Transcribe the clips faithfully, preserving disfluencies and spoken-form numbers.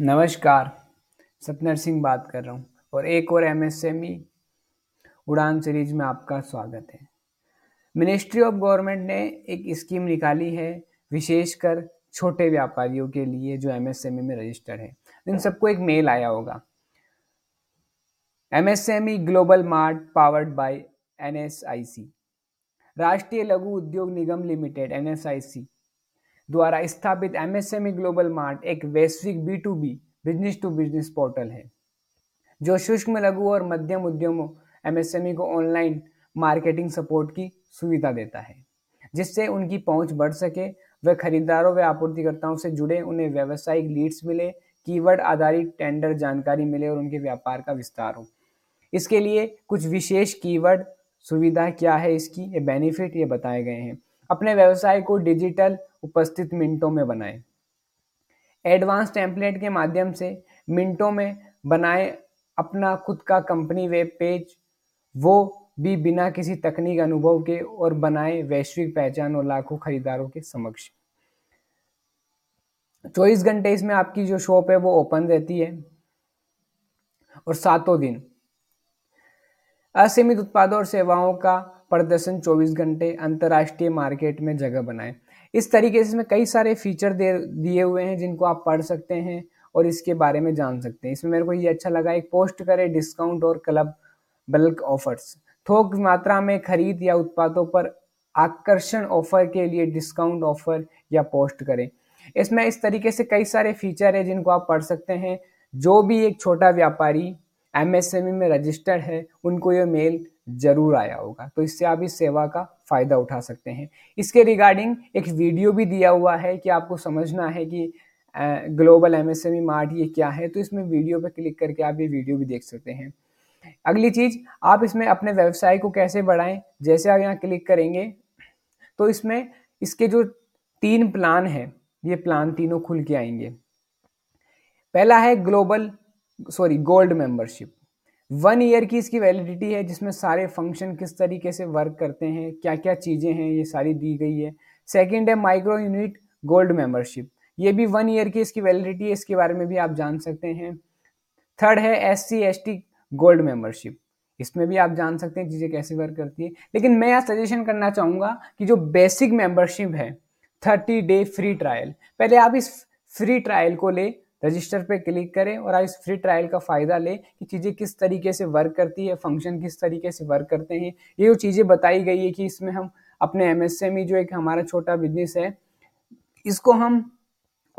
नमस्कार, सत्येंद्र सिंह बात कर रहा हूँ और एक और एमएसएमई उड़ान सीरीज में आपका स्वागत है। मिनिस्ट्री ऑफ गवर्नमेंट ने एक स्कीम निकाली है, विशेषकर छोटे व्यापारियों के लिए जो एमएसएमई में रजिस्टर्ड है। इन सबको एक मेल आया होगा, MSME global mart powered by NSIC, राष्ट्रीय लघु उद्योग निगम लिमिटेड एनएसआईसी द्वारा स्थापित एमएसएमई ग्लोबल मार्ट एक वैश्विक B to B business to business portal है जो सूक्ष्म लघु और मध्यम उद्यमों एमएसएमई को ऑनलाइन मार्केटिंग सपोर्ट की सुविधा देता है, जिससे उनकी पहुंच बढ़ सके, वे खरीदारों व आपूर्तिकर्ताओं से जुड़े, उन्हें व्यावसायिक लीड्स मिले, कीवर्ड आधारित टेंडर जानकारी मिले और उनके व्यापार का विस्तार हो। इसके लिए कुछ विशेष कीवर्ड सुविधा क्या है, इसकी ये बेनिफिट ये बताए गए हैं। अपने व्यवसाय को डिजिटल उपस्थित मिनटों में बनाएं, एडवांस टेम्पलेट के माध्यम से मिनटों में बनाएं अपना खुद का कंपनी वेब पेज, वो भी बिना किसी तकनीक अनुभव के, और बनाएं वैश्विक पहचान और लाखों खरीदारों के समक्ष। चौबीस घंटे इसमें आपकी जो शॉप है वो ओपन रहती है और सातों दिन असीमित उत्पादों और सेवाओं का प्रदर्शन चौबीस घंटे अंतर्राष्ट्रीय मार्केट में जगह बनाए। इस तरीके से इसमें कई सारे फीचर दे दिए हुए हैं जिनको आप पढ़ सकते हैं और इसके बारे में जान सकते हैं। इसमें मेरे को ये अच्छा लगा, एक पोस्ट करें, डिस्काउंट और क्लब बल्क ऑफर्स, थोक मात्रा में खरीद या उत्पादों पर आकर्षण ऑफर के लिए डिस्काउंट ऑफर या पोस्ट करें। इसमें इस तरीके से कई सारे फीचर है जिनको आप पढ़ सकते हैं। जो भी एक छोटा व्यापारी एमएसएमई में रजिस्टर्ड है उनको ये मेल जरूर आया होगा, तो इससे आप इस सेवा का फायदा उठा सकते हैं। इसके रिगार्डिंग एक वीडियो भी दिया हुआ है कि आपको समझना है कि ग्लोबल एमएसएमई मार्ट ये क्या है, तो इसमें वीडियो पर क्लिक करके आप ये वीडियो भी देख सकते हैं। अगली चीज, आप इसमें अपने व्यवसाय को कैसे बढ़ाएं, जैसे आप यहाँ क्लिक करेंगे तो इसमें इसके जो तीन प्लान है, ये प्लान तीनों खुल के आएंगे। पहला है global sorry gold membership, one year की इसकी वैलिडिटी है, जिसमें सारे फंक्शन किस तरीके से वर्क करते हैं, क्या क्या चीज़ें हैं, ये सारी दी गई है। सेकंड है माइक्रो यूनिट गोल्ड मेंबरशिप, ये भी वन ईयर की इसकी वैलिडिटी है, इसके बारे में भी आप जान सकते हैं। थर्ड है S C S T gold membership, इसमें भी आप जान सकते हैं चीज़ें कैसे वर्क करती है। लेकिन मैं यहाँ सजेशन करना चाहूँगा कि जो बेसिक मेंबरशिप है, थर्टी डे फ्री ट्रायल, पहले आप इस फ्री ट्रायल को ले, रजिस्टर पे क्लिक करें और आप इस फ्री ट्रायल का फ़ायदा लें कि चीज़ें किस तरीके से वर्क करती है, फंक्शन किस तरीके से वर्क करते हैं। ये जो चीज़ें बताई गई है कि इसमें हम अपने एमएसएमई जो एक हमारा छोटा बिजनेस है, इसको हम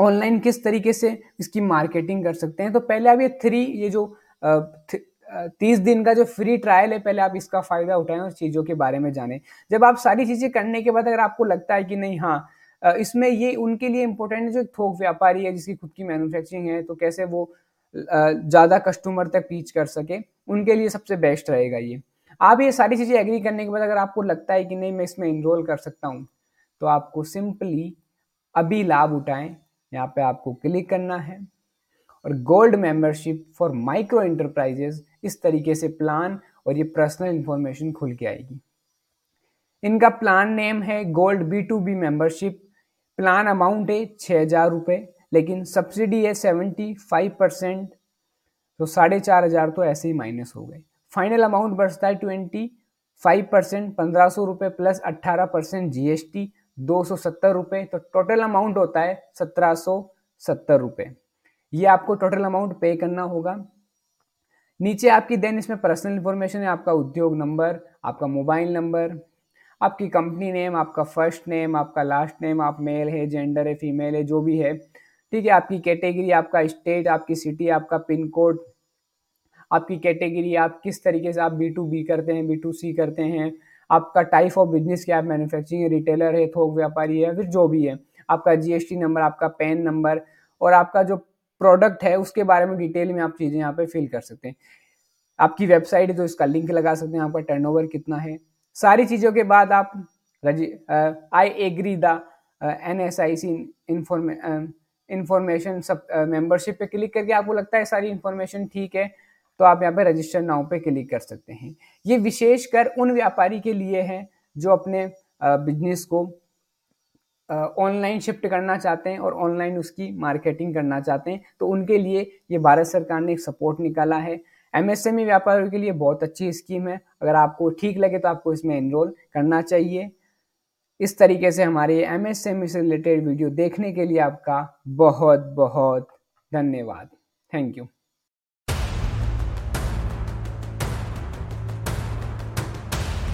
ऑनलाइन किस तरीके से इसकी मार्केटिंग कर सकते हैं। तो पहले आप ये थ्री ये जो तीस दिन का जो फ्री ट्रायल है, पहले आप इसका फ़ायदा उठाएं और चीज़ों के बारे में जानें। जब आप सारी चीज़ें करने के बाद अगर आपको लगता है कि नहीं, हाँ इसमें ये उनके लिए इम्पोर्टेंट है जो थोक व्यापारी है, जिसकी खुद की मैन्युफैक्चरिंग है, तो कैसे वो ज़्यादा कस्टमर तक रीच कर सके, उनके लिए सबसे बेस्ट रहेगा ये। आप ये सारी चीज़ें एग्री करने के बाद अगर आपको लगता है कि नहीं मैं इसमें इनरोल कर सकता हूँ, तो आपको सिंपली अभी लाभ उठाएं, यहाँ पे आपको क्लिक करना है और gold membership for micro enterprises, इस तरीके से प्लान और ये पर्सनल इन्फॉर्मेशन खुल के आएगी। इनका प्लान नेम है gold B to B membership, plan amount है छः हज़ार रुपये, लेकिन सब्सिडी है सेवेंटी फाइव परसेंट, तो साढ़े चार हज़ार तो ऐसे ही माइनस हो गए। फाइनल अमाउंट बढ़ता है ट्वेंटी फाइव परसेंट, पंद्रह सौ रुपये प्लस अट्ठारह परसेंट जी एस टी, दो सौ सत्तर रुपये, तो टोटल अमाउंट होता है सत्रह सौ सत्तर रुपये। ये आपको टोटल अमाउंट पे करना होगा। नीचे आपकी देन इसमें पर्सनल इन्फॉर्मेशन है, आपका उद्योग नंबर, आपका मोबाइल नंबर, आपकी कंपनी नेम, आपका फर्स्ट नेम, आपका लास्ट नेम, आप मेल है, जेंडर है, फीमेल है, जो भी है, ठीक है, आपकी कैटेगरी, आपका स्टेट, आपकी सिटी, आपका पिन कोड, आपकी कैटेगरी, आप किस तरीके से आप बी टू बी करते हैं, बी टू सी करते हैं, आपका टाइप ऑफ बिजनेस क्या, आप मैन्युफैक्चरिंग है, रिटेलर है, थोक व्यापारी है, फिर जो भी है, आपका जी एस टी नंबर, आपका पैन नंबर और आपका जो प्रोडक्ट है उसके बारे में डिटेल में आप चीज़ें यहाँ पर फिल कर सकते हैं। आपकी वेबसाइट है तो इसका लिंक लगा सकते हैं, आपका टर्नओवर कितना है, सारी चीज़ों के बाद आप रजी I agree the N S I C information सब मेंबरशिप पे क्लिक करके आपको लगता है सारी इन्फॉर्मेशन ठीक है, तो आप यहाँ पे रजिस्टर नाउ पे क्लिक कर सकते हैं। ये विशेषकर उन व्यापारी के लिए है जो अपने बिजनेस को ऑनलाइन शिफ्ट करना चाहते हैं और ऑनलाइन उसकी मार्केटिंग करना चाहते हैं, तो उनके लिए ये भारत सरकार ने एक सपोर्ट निकाला है। एमएसएमई व्यापारियों के लिए बहुत अच्छी स्कीम है, अगर आपको ठीक लगे तो आपको इसमें एनरोल करना चाहिए। इस तरीके से हमारे एमएसएमई से रिलेटेड वीडियो देखने के लिए आपका बहुत बहुत धन्यवाद। Thank you.